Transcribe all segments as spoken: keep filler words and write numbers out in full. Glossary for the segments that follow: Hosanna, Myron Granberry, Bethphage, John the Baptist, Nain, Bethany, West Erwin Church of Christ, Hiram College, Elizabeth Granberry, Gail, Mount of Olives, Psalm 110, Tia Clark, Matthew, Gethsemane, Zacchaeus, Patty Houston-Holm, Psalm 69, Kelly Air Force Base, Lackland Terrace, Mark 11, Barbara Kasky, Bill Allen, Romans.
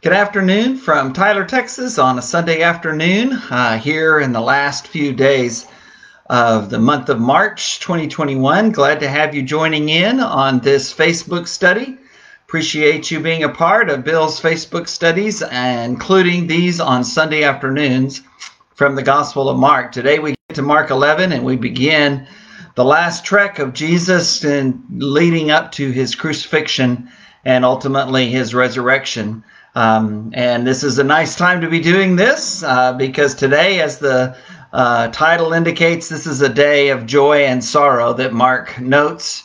Good afternoon from Tyler, Texas on a Sunday afternoon uh, here in the last few days of the month of March twenty twenty-one. Glad to have you joining in on this Facebook study. Appreciate you being a part of Bill's Facebook studies, including these on Sunday afternoons from the Gospel of Mark. Today we get to Mark eleven and we begin the last trek of Jesus in leading up to his crucifixion and ultimately his resurrection. Um, and this is a nice time to be doing this uh, because today, as the uh, title indicates, this is a day of joy and sorrow that Mark notes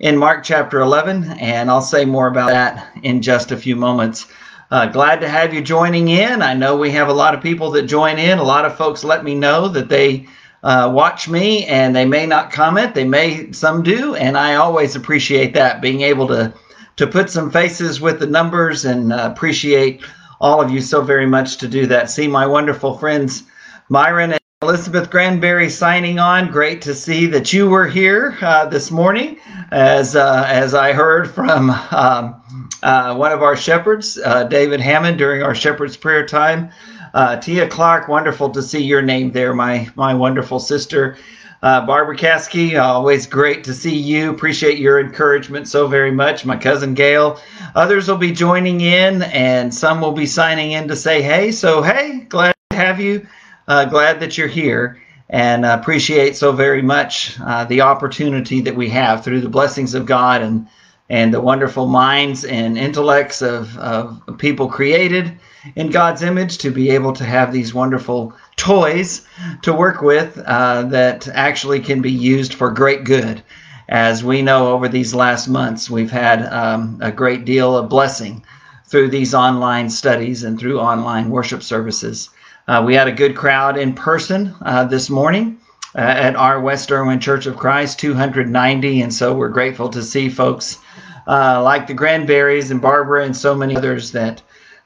in Mark chapter eleven, and I'll say more about that in just a few moments. Uh, glad to have you joining in. I know we have a lot of people that join in. A lot of folks let me know that they uh, watch me, and they may not comment. They may, some do, and I always appreciate that, being able to to put some faces with the numbers, and uh, appreciate all of you so very much to do that. See my wonderful friends Myron and Elizabeth Granberry signing on. Great to see that you were here uh, this morning, as uh, as I heard from um, uh, one of our shepherds, uh, David Hammond, during our shepherd's prayer time. Uh, Tia Clark, wonderful to see your name there, my my wonderful sister. Uh, Barbara Kasky, always great to see you. Appreciate your encouragement so very much. My cousin Gail. Others will be joining in, and some will be signing in to say hey. So hey, glad to have you. Uh, glad that you're here, and uh, appreciate so very much uh, the opportunity that we have through the blessings of God and and the wonderful minds and intellects of, of people created in God's image to be able to have these wonderful toys to work with uh, that actually can be used for great good. As we know, over these last months, we've had um, a great deal of blessing through these online studies and through online worship services. Uh, we had a good crowd in person uh, this morning uh, at our West Erwin Church of Christ, two hundred ninety, and so we're grateful to see folks uh, like the Granberries and Barbara and so many others that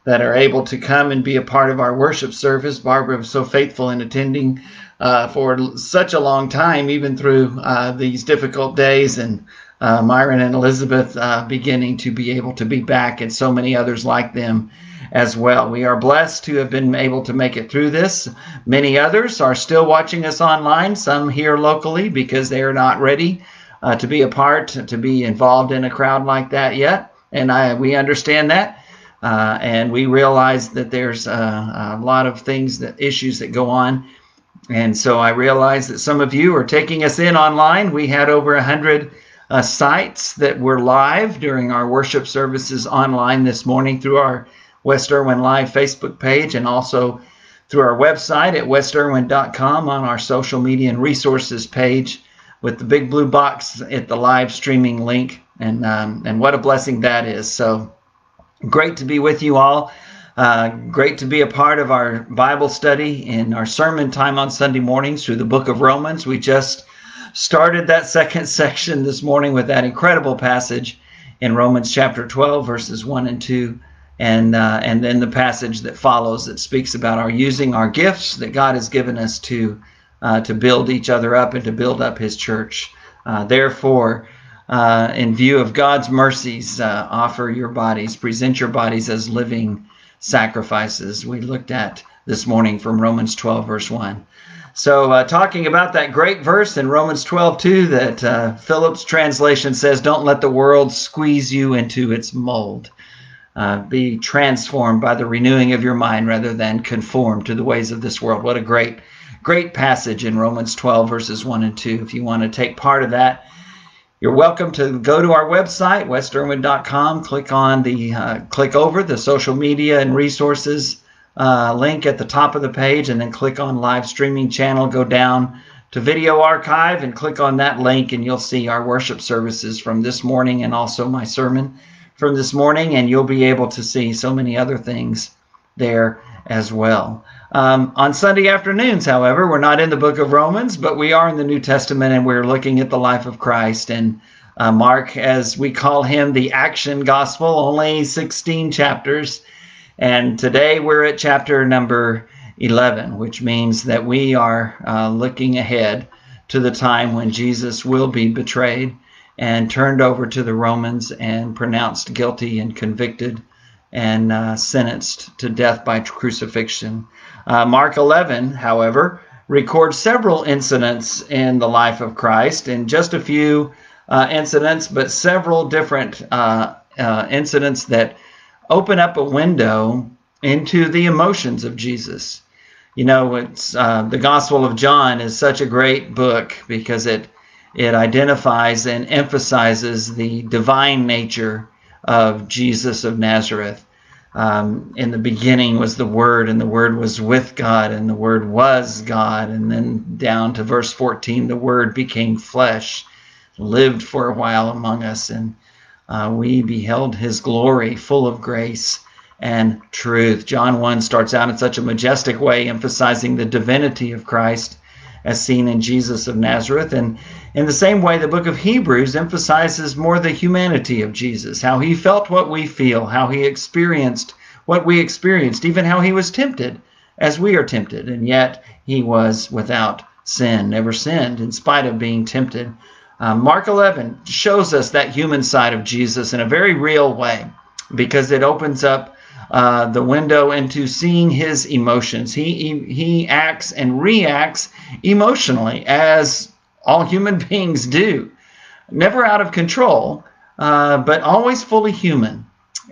that are able to come and be a part of our worship service. Barbara was so faithful in attending uh, for such a long time, even through uh, these difficult days, and uh, Myron and Elizabeth uh, beginning to be able to be back, and so many others like them as well. We are blessed to have been able to make it through this. Many others are still watching us online, some here locally, because they are not ready uh, to be a part, to be involved in a crowd like that yet, and I we understand that. Uh, and we realize that there's uh, a lot of things, that issues that go on. And so I realize that some of you are taking us in online. We had over one hundred uh, sites that were live during our worship services online this morning through our West Erwin Live Facebook page, and also through our website at west erwin dot com on our social media and resources page with the big blue box at the live streaming link. And, um, and what a blessing that is. So great to be with you all. Uh, great to be a part of our Bible study and our sermon time on Sunday mornings through the book of Romans. We just started that second section this morning with that incredible passage in Romans chapter twelve, verses one and two, and uh, and then the passage that follows that speaks about our using our gifts that God has given us to uh, to build each other up and to build up his church. Uh, therefore, Uh, in view of God's mercies, uh, offer your bodies, present your bodies as living sacrifices. We looked at this morning from Romans twelve, verse one. So uh, talking about that great verse in Romans twelve, two, that uh, Phillips translation says, don't let the world squeeze you into its mold. Uh, be transformed by the renewing of your mind rather than conform to the ways of this world. What a great, great passage in Romans twelve, verses one and two. If you want to take part of that, you're welcome to go to our website, west erwin dot com, click on the uh, click over the social media and resources uh, link at the top of the page, and then click on live streaming channel, go down to video archive and click on that link, and you'll see our worship services from this morning and also my sermon from this morning, and you'll be able to see so many other things there as well. Um, on Sunday afternoons, however, we're not in the book of Romans, but we are in the New Testament, and we're looking at the life of Christ. And uh, Mark, as we call him, the action gospel, only sixteen chapters. And today we're at chapter number eleven, which means that we are uh, looking ahead to the time when Jesus will be betrayed and turned over to the Romans and pronounced guilty and convicted and uh, sentenced to death by crucifixion. Uh, Mark eleven, however, records several incidents in the life of Christ, and just a few uh, incidents, but several different uh, uh, incidents that open up a window into the emotions of Jesus. You know, it's uh, the Gospel of John is such a great book because it it identifies and emphasizes the divine nature of Jesus of Nazareth. Um, in the beginning was the Word, and the Word was with God, and the Word was God. And then down to verse fourteen, the Word became flesh, lived for a while among us, and uh, we beheld his glory, full of grace and truth. John one starts out in such a majestic way, emphasizing the divinity of Christ as seen in Jesus of Nazareth. And in the same way, the book of Hebrews emphasizes more the humanity of Jesus, how he felt what we feel, how he experienced what we experienced, even how he was tempted as we are tempted. And yet he was without sin, never sinned in spite of being tempted. Uh, Mark eleven shows us that human side of Jesus in a very real way, because it opens up Uh, the window into seeing his emotions. He, he he acts and reacts emotionally, as all human beings do. Never out of control, uh, but always fully human.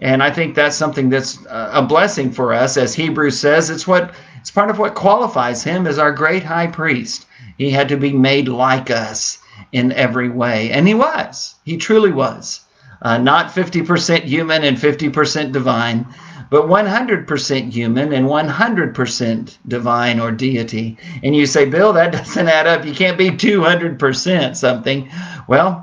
And I think that's something that's a blessing for us. As Hebrews says, it's what it's part of what qualifies him as our great high priest. He had to be made like us in every way. And he was. He truly was. Uh, not fifty percent human and fifty percent divine, but one hundred percent human and one hundred percent divine or deity. And you say, Bill, that doesn't add up. You can't be two hundred percent something. Well,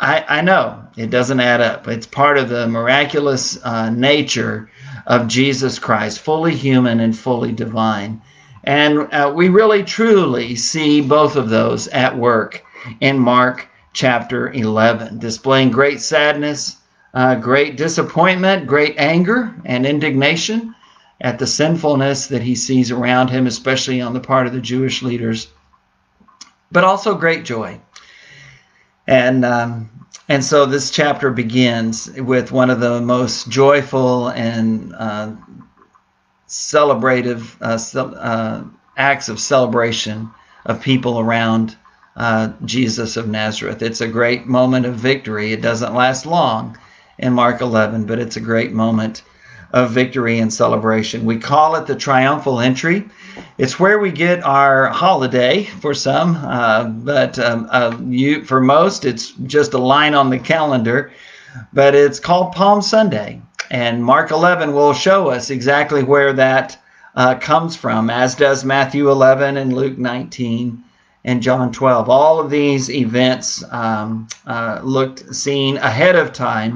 I, I know it doesn't add up. It's part of the miraculous uh, nature of Jesus Christ, fully human and fully divine. And uh, we really truly see both of those at work in Mark chapter eleven, displaying great sadness, uh, great disappointment, great anger and indignation at the sinfulness that he sees around him, especially on the part of the Jewish leaders, but also great joy. And um, and so this chapter begins with one of the most joyful and uh, celebrative uh, ce- uh, acts of celebration of people around Uh, Jesus of Nazareth. It's a great moment of victory. It doesn't last long in Mark eleven, but it's a great moment of victory and celebration. We call it the triumphal entry. It's where we get our holiday for some, uh, but um, uh, you, for most, it's just a line on the calendar, but it's called Palm Sunday. And Mark eleven will show us exactly where that uh, comes from, as does Matthew eleven and Luke nineteen. And John twelve, all of these events um, uh, looked seen ahead of time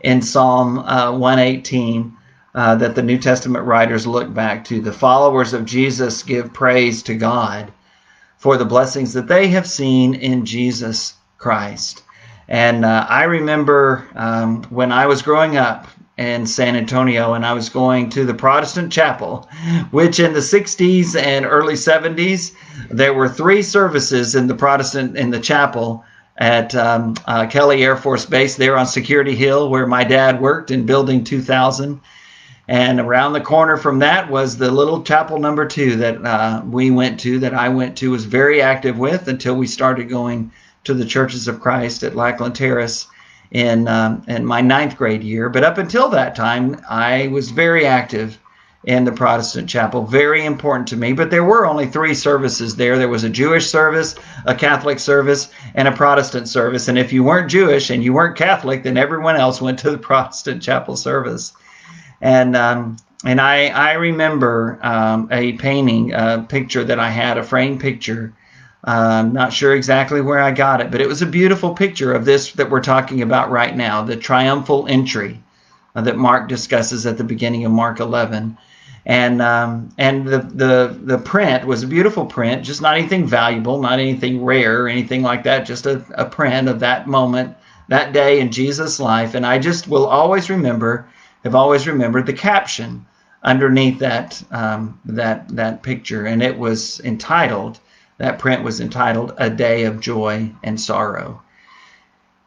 in Psalm uh, one eighteen uh, that the New Testament writers look back to. The followers of Jesus give praise to God for the blessings that they have seen in Jesus Christ. And uh, I remember um, when I was growing up in San Antonio, and I was going to the Protestant chapel, which in the sixties and early seventies, there were three services in the Protestant in the chapel at um, uh, Kelly Air Force Base there on Security Hill, where my dad worked in Building two thousand. And around the corner from that was the little chapel number two that uh, we went to, that I went to, was very active with until we started going to the Churches of Christ at Lackland Terrace in um, in my ninth grade year. But up until that time, I was very active in the Protestant chapel, very important to me. But there were only three services there. There was a Jewish service, a Catholic service, and a Protestant service. And if you weren't Jewish and you weren't Catholic, then everyone else went to the Protestant chapel service. And um, and I, I remember um, a painting, a picture that I had, a framed picture. I'm not sure exactly where I got it, but it was a beautiful picture of this that we're talking about right now, the triumphal entry that Mark discusses at the beginning of Mark eleven. And um, and the, the, the print was a beautiful print, just not anything valuable, not anything rare or anything like that, just a, a print of that moment, that day in Jesus' life. And I just will always remember, have always remembered the caption underneath that um, that that picture. And it was entitled, that print was entitled, A Day of Joy and Sorrow.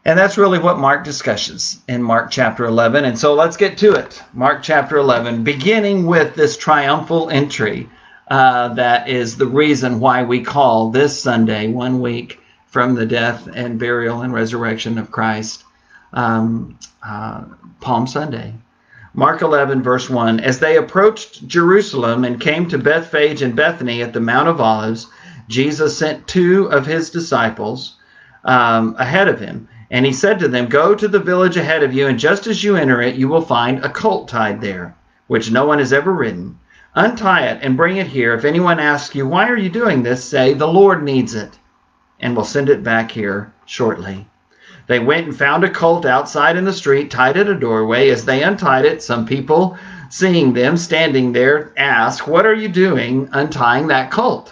And that's really what Mark discusses in Mark chapter eleven. And so let's get to it. Mark chapter eleven, beginning with this triumphal entry. Uh, that is the reason why we call this Sunday one week from the death and burial and resurrection of Christ, um, uh, Palm Sunday. Mark eleven, verse one, as they approached Jerusalem and came to Bethphage and Bethany at the Mount of Olives, Jesus sent two of his disciples um, ahead of him. And he said to them, go to the village ahead of you, and just as you enter it, you will find a colt tied there, which no one has ever ridden. Untie it and bring it here. If anyone asks you, why are you doing this? Say, the Lord needs it, and we'll send it back here shortly. They went and found a colt outside in the street, tied at a doorway. As they untied it, some people, seeing them standing there, asked, what are you doing untying that colt?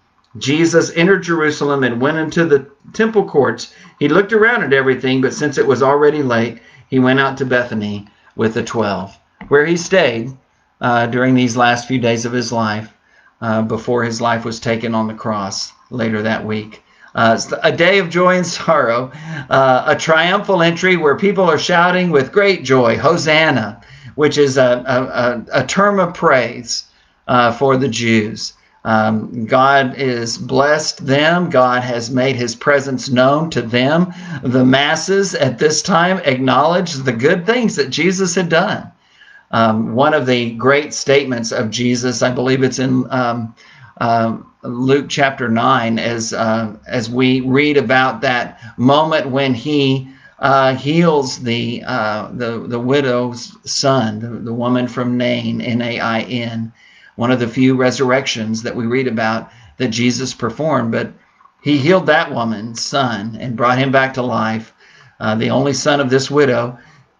Jesus entered Jerusalem and went into the temple courts. He looked around at everything, but since it was already late, he went out to Bethany with the twelve, where he stayed uh, during these last few days of his life uh, before his life was taken on the cross later that week. Uh, it's a day of joy and sorrow, uh, a triumphal entry where people are shouting with great joy, Hosanna, which is a, a, a, a term of praise uh, for the Jews. Um, God has blessed them. God has made his presence known to them. The masses at this time acknowledged the good things that Jesus had done. Um, one of the great statements of Jesus, I believe it's in um, uh, Luke chapter nine, as uh, as we read about that moment when he uh, heals the, uh, the the widow's son, the, the woman from Nain, N A I N, one of the few resurrections that we read about that Jesus performed. But he healed that woman's son and brought him back to life, uh, the only son of this widow.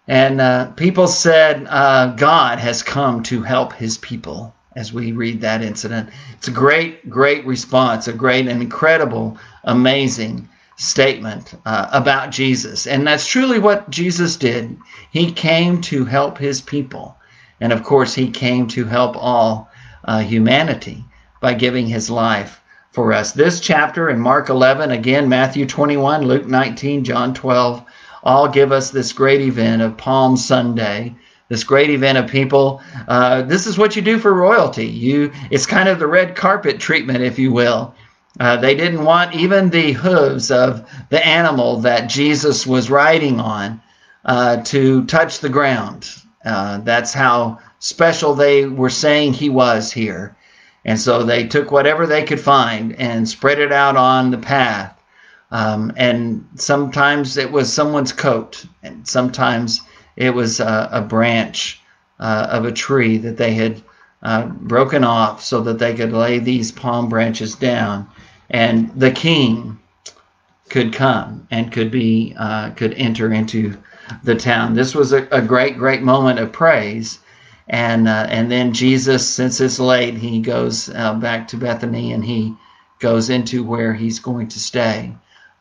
And uh, people said, uh, God has come to help his people, as we read that incident. It's a great, great response, a great and incredible, amazing statement uh, about Jesus. And that's truly what Jesus did. He came to help his people. And of course, he came to help all uh, humanity by giving his life for us. This chapter in Mark eleven, again, Matthew twenty-one, Luke nineteen, John twelve, all give us this great event of Palm Sunday, this great event of people. Uh, this is what you do for royalty. You, it's kind of the red carpet treatment, if you will. Uh, they didn't want even the hooves of the animal that Jesus was riding on uh, to touch the ground. Uh, that's how special they were saying he was here. And so they took whatever they could find and spread it out on the path. Um, and sometimes it was someone's coat, and sometimes it was a, a branch uh, of a tree that they had uh, broken off so that they could lay these palm branches down, and the king could come and could be uh, could enter into the town. This was a, a great, great moment of praise, and uh, and then Jesus, since it's late, he goes uh, back to Bethany, and he goes into where he's going to stay.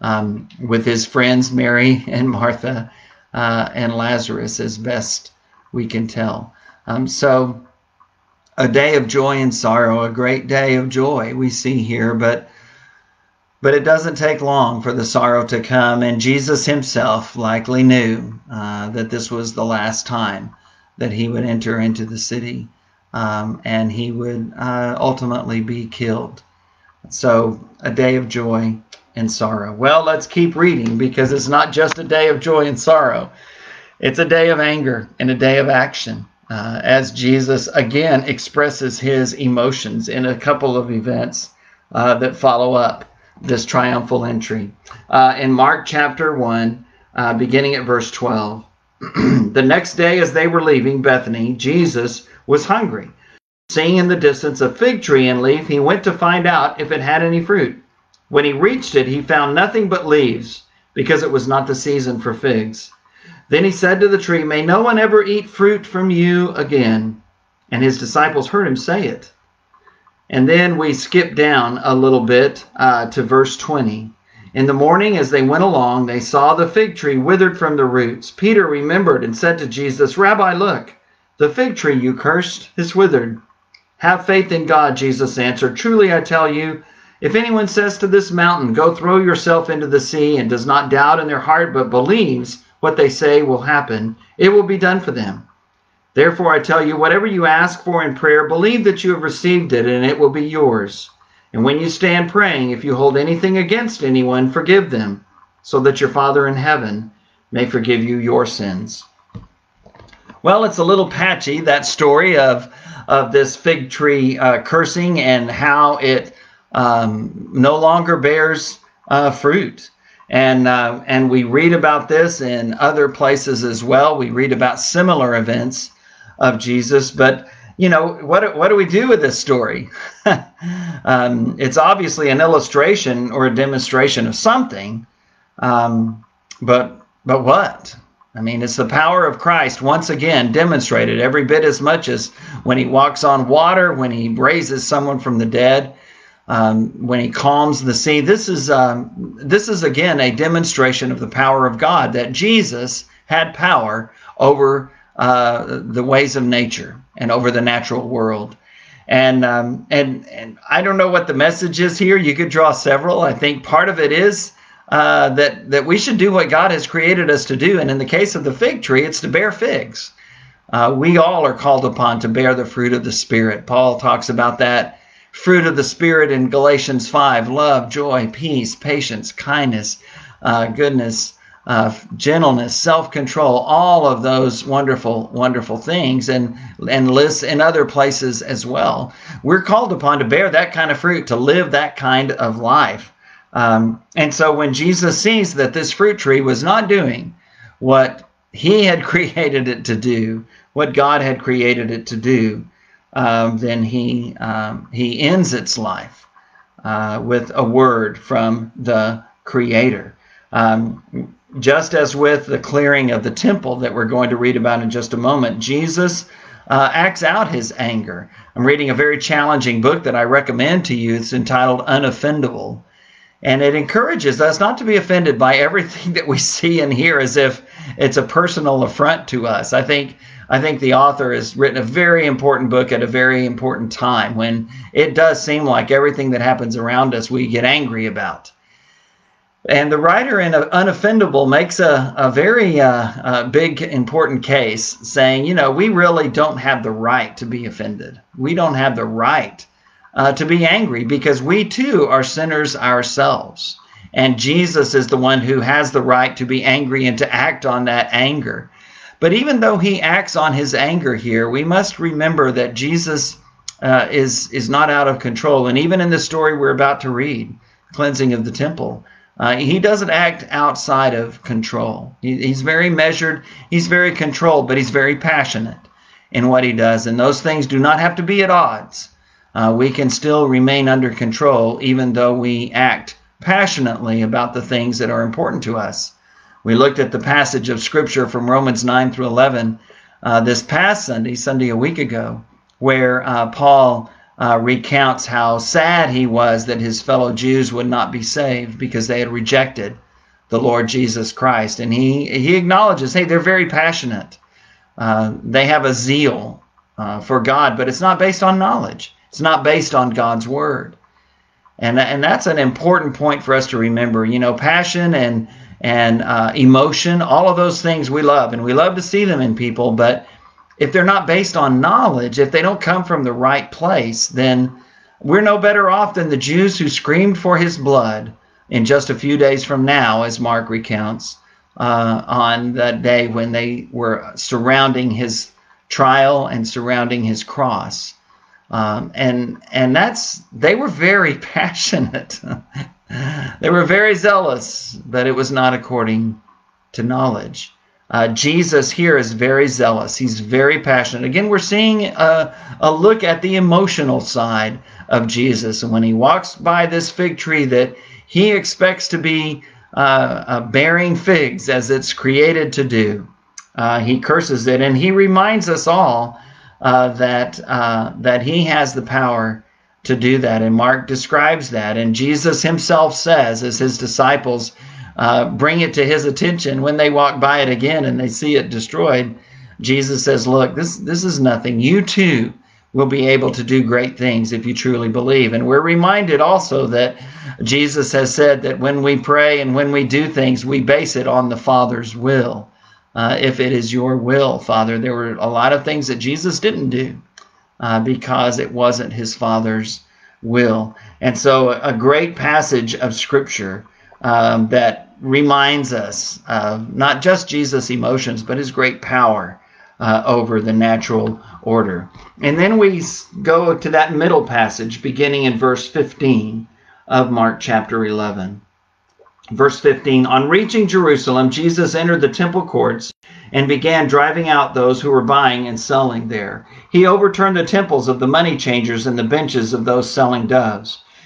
Um, with his friends Mary and Martha uh, and Lazarus, as best we can tell. Um, so a day of joy and sorrow, a great day of joy we see here, but but it doesn't take long for the sorrow to come, and Jesus himself likely knew uh, that this was the last time that he would enter into the city, um, and he would uh, ultimately be killed. So a day of joy and sorrow. Well, let's keep reading, because it's not just a day of joy and sorrow. It's a day of anger and a day of action, uh, as Jesus again expresses his emotions in a couple of events uh, that follow up this triumphal entry. Uh, in Mark chapter one, uh, beginning at verse twelve, the next day as they were leaving Bethany, Jesus was hungry. Seeing in the distance a fig tree and leaf, he went to find out if it had any fruit. When he reached it, he found nothing but leaves, because it was not the season for figs. Then he said to the tree, may no one ever eat fruit from you again. And his disciples heard him say it. And then we skip down a little bit uh, to verse twenty. In the morning, as they went along, they saw the fig tree withered from the roots. Peter remembered and said to Jesus, Rabbi, look, the fig tree you cursed is withered. Have faith in God, Jesus answered. Truly, I tell you, if anyone says to this mountain, go throw yourself into the sea, and does not doubt in their heart, but believes what they say will happen, it will be done for them. Therefore, I tell you, whatever you ask for in prayer, believe that you have received it, and it will be yours. And when you stand praying, if you hold anything against anyone, forgive them, so that your Father in heaven may forgive you your sins. Well, it's a little patchy, that story of of this fig tree uh, cursing and how it Um, no longer bears uh, fruit. And uh, and we read about this in other places as well. We read about similar events of Jesus. But, you know, what, what do we do with this story? um, it's obviously an illustration or a demonstration of something. Um, but but what? I mean, it's the power of Christ once again demonstrated every bit as much as when he walks on water, when he raises someone from the dead. Um, when he calms the sea, this is um, this is again a demonstration of the power of God, that Jesus had power over uh, the ways of nature and over the natural world. And um, and and I don't know what the message is here. You could draw several. I think part of it is uh, that that we should do what God has created us to do. And in the case of the fig tree, it's to bear figs. Uh, we all are called upon to bear the fruit of the Spirit. Paul talks about that. Fruit of the Spirit in Galatians five, love, joy, peace, patience, kindness, uh, goodness, uh, gentleness, self-control, all of those wonderful, wonderful things, and, and lists in other places as well. We're called upon to bear that kind of fruit, to live that kind of life. Um, and so when Jesus sees that this fruit tree was not doing what he had created it to do, what God had created it to do, Um, then he um, he ends its life uh, with a word from the Creator. Um, just as with the clearing of the temple that we're going to read about in just a moment, Jesus uh, acts out his anger. I'm reading a very challenging book that I recommend to you. It's entitled Unoffendable. And it encourages us not to be offended by everything that we see and hear as if it's a personal affront to us. I think I think the author has written a very important book at a very important time when it does seem like everything that happens around us we get angry about. And the writer in Unoffendable makes a, a very uh, a big, important case saying, you know, we really don't have the right to be offended. We don't have the right uh, to be angry because we too are sinners ourselves. And Jesus is the one who has the right to be angry and to act on that anger. But even though he acts on his anger here, we must remember that Jesus uh, is, is not out of control. And even in the story we're about to read, cleansing of the temple, uh, he doesn't act outside of control. He, he's very measured, he's very controlled, but he's very passionate in what he does. And those things do not have to be at odds. Uh, we can still remain under control even though we act passionately about the things that are important to us. We looked at the passage of Scripture from Romans nine through eleven uh, this past Sunday, Sunday a week ago, where uh, Paul uh, recounts how sad he was that his fellow Jews would not be saved because they had rejected the Lord Jesus Christ. And he, he acknowledges, hey, they're very passionate. Uh, they have a zeal uh, for God, but it's not based on knowledge. It's not based on God's Word. And, and that's an important point for us to remember. You know, passion and and uh, emotion, all of those things we love, and we love to see them in people, but if they're not based on knowledge, if they don't come from the right place, then we're no better off than the Jews who screamed for his blood in just a few days from now, as Mark recounts, uh, on that day when they were surrounding his trial and surrounding his cross. Um, and and that's, they were very passionate. They were very zealous, but it was not according to knowledge. Uh, Jesus here is very zealous. He's very passionate. Again, we're seeing a, a look at the emotional side of Jesus. And when he walks by this fig tree that he expects to be uh, uh, bearing figs as it's created to do. Uh, he curses it, and he reminds us all uh, that uh, that he has the power to do that. And Mark describes that, and Jesus himself says, as his disciples uh, bring it to his attention when they walk by it again and they see it destroyed, Jesus says, look, this this is nothing. You too will be able to do great things if you truly believe. And we're reminded also that Jesus has said that when we pray and when we do things, we base it on the Father's will. Uh, if it is your will, Father. There were a lot of things that Jesus didn't do uh, because it wasn't his Father's will. And so a great passage of Scripture um, that reminds us of not just Jesus' emotions, but his great power uh, over the natural order. And then we go to that middle passage, beginning in verse fifteen of Mark chapter eleven. Verse fifteen, on reaching Jerusalem, Jesus entered the temple courts and began driving out those who were buying and selling there. He overturned the temples of the money changers and the benches of those selling doves,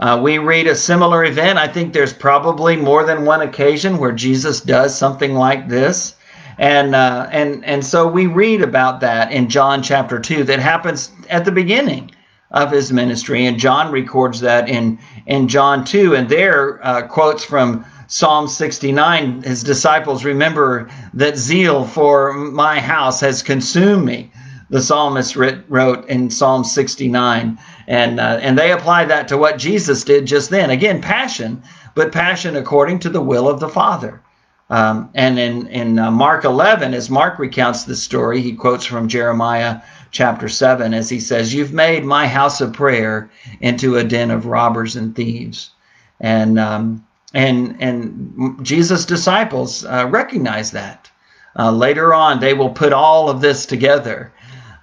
Uh, we read a similar event. I think there's probably more than one occasion where Jesus does something like this. And uh, and and so we read about that in John chapter two. That happens at the beginning of his ministry. And John records that in, in John two. And there uh, quotes from Psalm sixty-nine, his disciples remember that zeal for my house has consumed me, the psalmist writ, wrote in Psalm sixty-nine. And uh, and they apply that to what Jesus did just then. Again, passion, but passion according to the will of the Father. Um, and in, in uh, Mark eleven, as Mark recounts this story, he quotes from Jeremiah chapter seven, as he says, "You've made my house of prayer into a den of robbers and thieves." And um And and Jesus' disciples uh, recognize that. Uh, later on, they will put all of this together.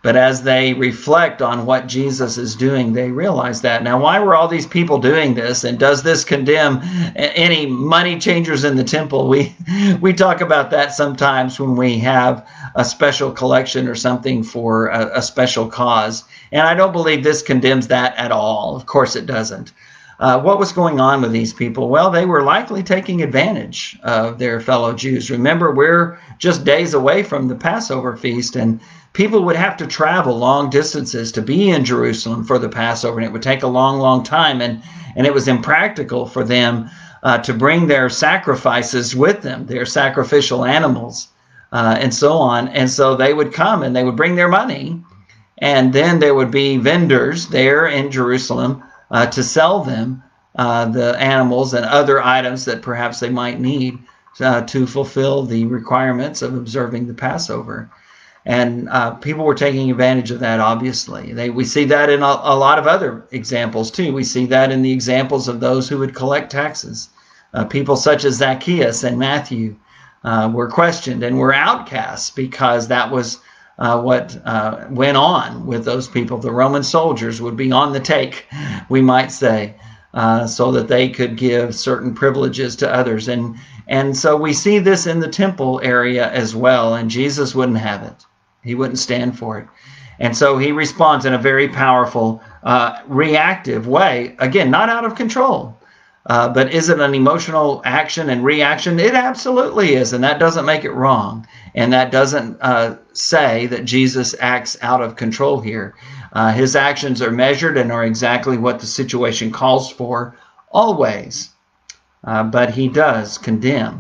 But as they reflect on what Jesus is doing, they realize that. Now, why were all these people doing this? And does this condemn any money changers in the temple? We we talk about that sometimes when we have a special collection or something for a, a special cause. And I don't believe this condemns that at all. Of course it doesn't. Uh, what was going on with these people? Well, they were likely taking advantage of their fellow Jews. Remember, we're just days away from the Passover feast, and people would have to travel long distances to be in Jerusalem for the Passover, and it would take a long, long time, and, and it was impractical for them uh, to bring their sacrifices with them, their sacrificial animals, uh, and so on. And so they would come, and they would bring their money, and then there would be vendors there in Jerusalem Uh, to sell them uh, the animals and other items that perhaps they might need uh, to fulfill the requirements of observing the Passover. And uh, people were taking advantage of that, obviously. They, we see that in a, a lot of other examples, too. We see that in the examples of those who would collect taxes. Uh, people such as Zacchaeus and Matthew uh, were questioned and were outcast because that was Uh, what uh, went on with those people. The Roman soldiers would be on the take, we might say, uh, so that they could give certain privileges to others. And and so we see this in the temple area as well, and Jesus wouldn't have it. He wouldn't stand for it. And so he responds in a very powerful, uh, reactive way. Again, not out of control, uh, but is it an emotional action and reaction? It absolutely is, and that doesn't make it wrong. And that doesn't uh, say that Jesus acts out of control here. Uh, his actions are measured and are exactly what the situation calls for always. Uh, but he does condemn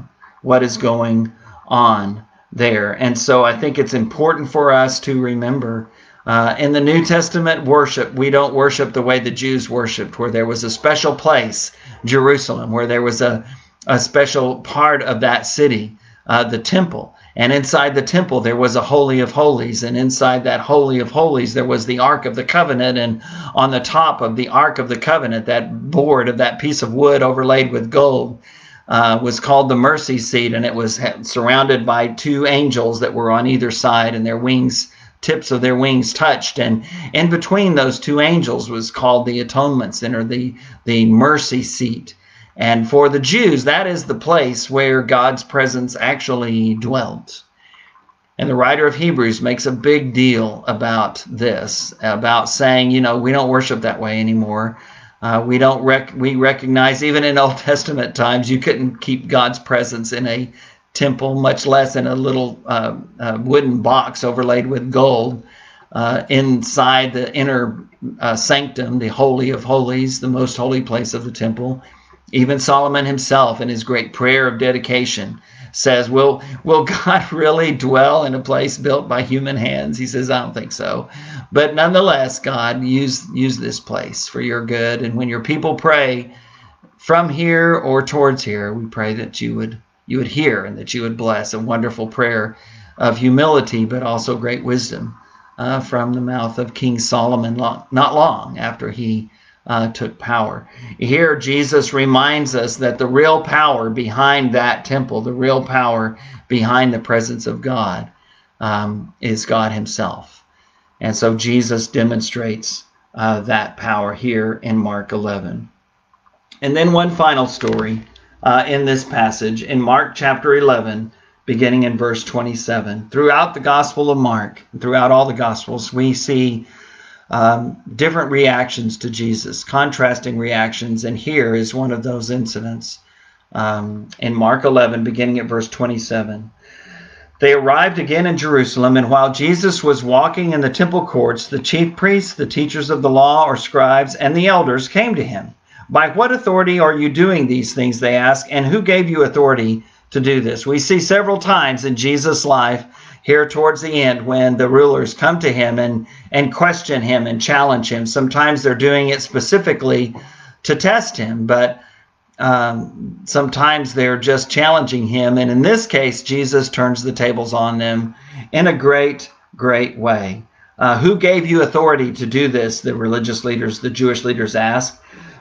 what is going on there. And so I think it's important for us to remember uh, in the New Testament worship, we don't worship the way the Jews worshiped, where there was a special place, Jerusalem, where there was a, a special part of that city, uh, the temple. And inside the temple, there was a Holy of Holies. And inside that Holy of Holies, there was the Ark of the Covenant. And on the top of the Ark of the Covenant, that board of that piece of wood overlaid with gold, uh, was called the mercy seat, and it was surrounded by two angels that were on either side, and their wings, tips of their wings touched. And in between those two angels was called the atonement center, the, the mercy seat. And for the Jews, that is the place where God's presence actually dwelt. And the writer of Hebrews makes a big deal about this, about saying, you know, we don't worship that way anymore. Uh, we don't rec- we recognize even in Old Testament times, you couldn't keep God's presence in a temple, much less in a little uh, uh, wooden box overlaid with gold uh, inside the inner uh, sanctum, the Holy of Holies, the most holy place of the temple. Even Solomon himself in his great prayer of dedication says, will will God really dwell in a place built by human hands? He says, I don't think so. But nonetheless, God, use use this place for your good. And when your people pray from here or towards here, we pray that you would you would hear and that you would bless. A wonderful prayer of humility, but also great wisdom uh, from the mouth of King Solomon, long, not long after he Uh, took power. Here, Jesus reminds us that the real power behind that temple, the real power behind the presence of God, um, is God himself. And so Jesus demonstrates uh, that power here in Mark eleven. And then one final story uh, in this passage in Mark chapter eleven, beginning in verse twenty-seven. Throughout the Gospel of Mark, throughout all the Gospels, we see Um, different reactions to Jesus, contrasting reactions, and here is one of those incidents um, in Mark eleven, beginning at verse twenty-seven. They arrived again in Jerusalem, and while Jesus was walking in the temple courts, the chief priests, the teachers of the law or scribes, and the elders came to him. By what authority are you doing these things, they asked, and who gave you authority to do this? We see several times in Jesus' life here towards the end when the rulers come to him and, and question him and challenge him. Sometimes they're doing it specifically to test him, but um, sometimes they're just challenging him. And in this case, Jesus turns the tables on them in a great, great way. Uh, who gave you authority to do this? The religious leaders, the Jewish leaders asked.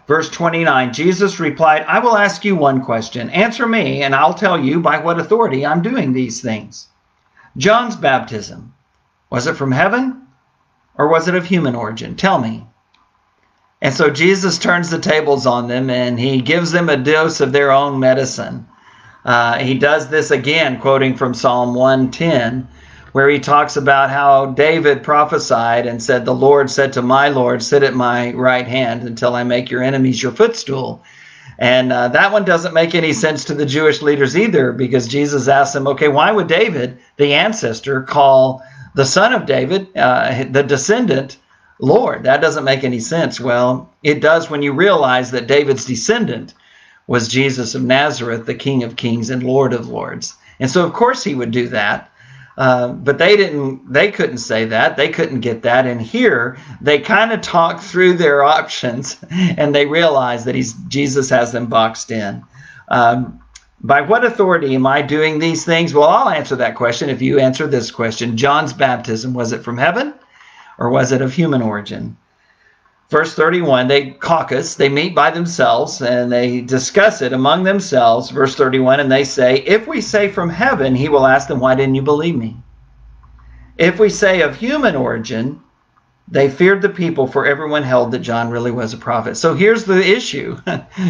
Verse twenty-nine, Jesus replied, I will ask you one question. Answer me, and I'll tell you by what authority I'm doing these things. John's baptism, was it from heaven or was it of human origin? Tell me. And so Jesus turns the tables on them and he gives them a dose of their own medicine. Uh, he does this again, quoting from Psalm one ten, where he talks about how David prophesied and said, the Lord said to my Lord, sit at my right hand until I make your enemies your footstool. And uh, that one doesn't make any sense to the Jewish leaders either, because Jesus asked them, okay, why would David, the ancestor, call the son of David, uh, the descendant, Lord? That doesn't make any sense. Well, it does when you realize that David's descendant was Jesus of Nazareth, the King of Kings and Lord of Lords. And so, of course, he would do that. Uh, but they didn't, they couldn't say that. They couldn't get that. And here they kind of talk through their options and they realize that he's, Jesus has them boxed in. Um, by what authority am I doing these things? Well, I'll answer that question if you answer this question. John's baptism, was it from heaven or was it of human origin? Verse thirty-one, they caucus, they meet by themselves, and they discuss it among themselves. Verse thirty-one, and they say, if we say from heaven, he will ask them, why didn't you believe me? If we say of human origin, they feared the people, for everyone held that John really was a prophet. So here's the issue.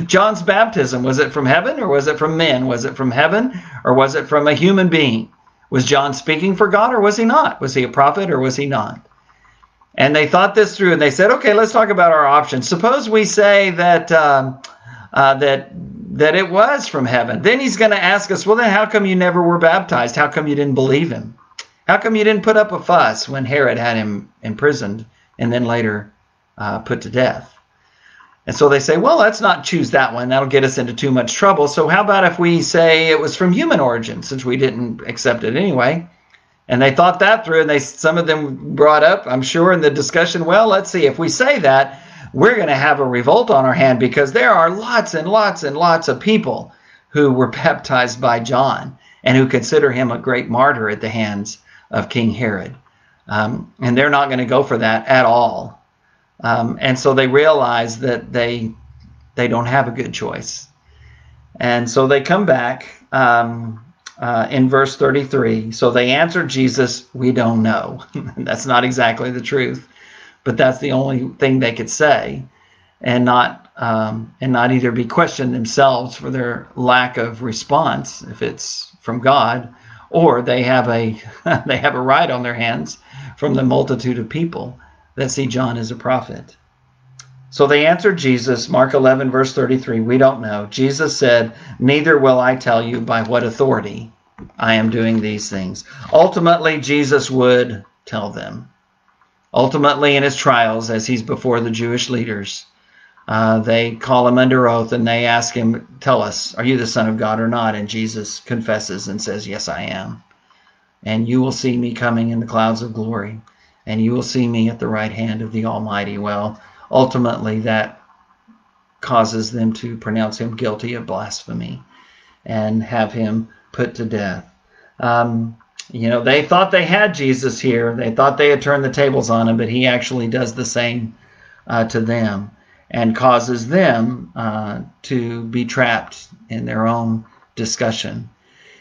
John's baptism, was it from heaven or was it from men? Was it from heaven or was it from a human being? Was John speaking for God or was he not? Was he a prophet or was he not? And they thought this through and they said, okay, let's talk about our options. Suppose we say that um, uh, that that it was from heaven. Then he's going to ask us, well, then how come you never were baptized? How come you didn't believe him? How come you didn't put up a fuss when Herod had him imprisoned and then later uh, put to death? And so they say, well, let's not choose that one. That'll get us into too much trouble. So how about if we say it was from human origin, since we didn't accept it anyway? And they thought that through, and they some of them brought up, I'm sure, in the discussion, well, let's see, if we say that, we're going to have a revolt on our hand because there are lots and lots and lots of people who were baptized by John and who consider him a great martyr at the hands of King Herod. Um, and they're not going to go for that at all. Um, and so they realize that they they don't have a good choice. And so they come back um, uh, in verse thirty-three. So they answered Jesus, "We don't know." That's not exactly the truth, but that's the only thing they could say, and not um, and not either be questioned themselves for their lack of response if it's from God, or they have a they have a right on their hands from the multitude of people that see John as a prophet. So they answered Jesus, Mark eleven, verse thirty-three, "We don't know." Jesus said, "Neither will I tell you by what authority I am doing these things." Ultimately, Jesus would tell them. Ultimately, in his trials, as he's before the Jewish leaders, uh, they call him under oath and they ask him, "Tell us, are you the Son of God or not?" And Jesus confesses and says, "Yes, I am. And you will see me coming in the clouds of glory, and you will see me at the right hand of the Almighty." Well, ultimately, that causes them to pronounce him guilty of blasphemy and have him put to death. Um, you know, they thought they had Jesus here. They thought they had turned the tables on him, but he actually does the same uh, to them and causes them uh, to be trapped in their own discussion.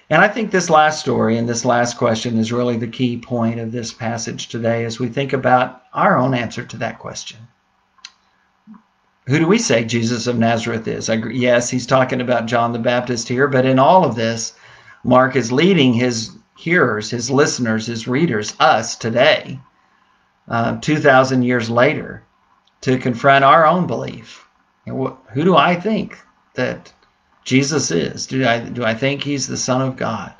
And I think this last story and this last question is really the key point of this passage today as we think about our own answer to that question. Who do we say Jesus of Nazareth is? I, yes, he's talking about John the Baptist here, but in all of this, Mark is leading his hearers, his listeners, his readers, us today, uh, two thousand years later, to confront our own belief. You know, wh- who do I think that Jesus is? Do I, do I think he's the Son of God?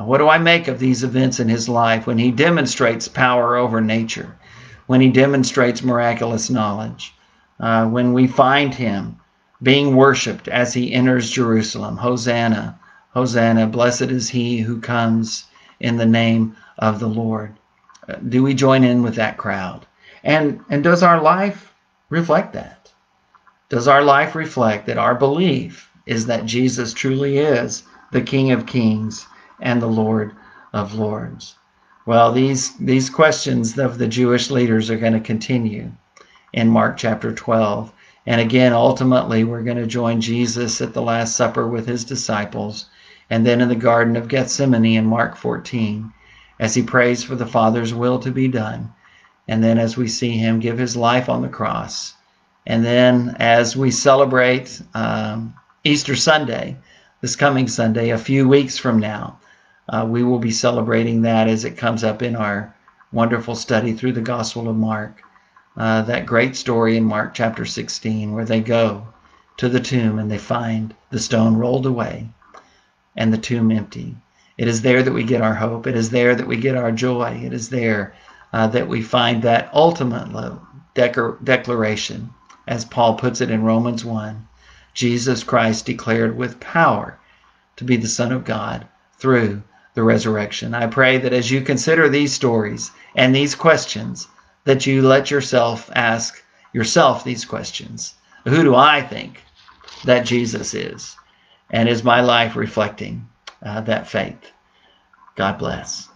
Uh, what do I make of these events in his life when he demonstrates power over nature, when he demonstrates miraculous knowledge? Uh, when we find him being worshipped as he enters Jerusalem, Hosanna, Hosanna, blessed is he who comes in the name of the Lord. Uh, do we join in with that crowd? And, and does our life reflect that? Does our life reflect that our belief is that Jesus truly is the King of Kings and the Lord of Lords? Well, these, these questions of the Jewish leaders are going to continue in Mark chapter twelve. And again, ultimately, we're going to join Jesus at the Last Supper with his disciples, and then in the Garden of Gethsemane in Mark fourteen, as he prays for the Father's will to be done. And then as we see him give his life on the cross. And then as we celebrate um, Easter Sunday, this coming Sunday, a few weeks from now, uh, we will be celebrating that as it comes up in our wonderful study through the Gospel of Mark. Uh, that great story in Mark chapter sixteen where they go to the tomb and they find the stone rolled away and the tomb empty. It is there that we get our hope. It is there that we get our joy. It is there uh, that we find that ultimate dec- declaration, as Paul puts it in Romans one, Jesus Christ declared with power to be the Son of God through the resurrection. I pray that as you consider these stories and these questions, that you let yourself ask yourself these questions. Who do I think that Jesus is? And is my life reflecting uh, that faith? God bless.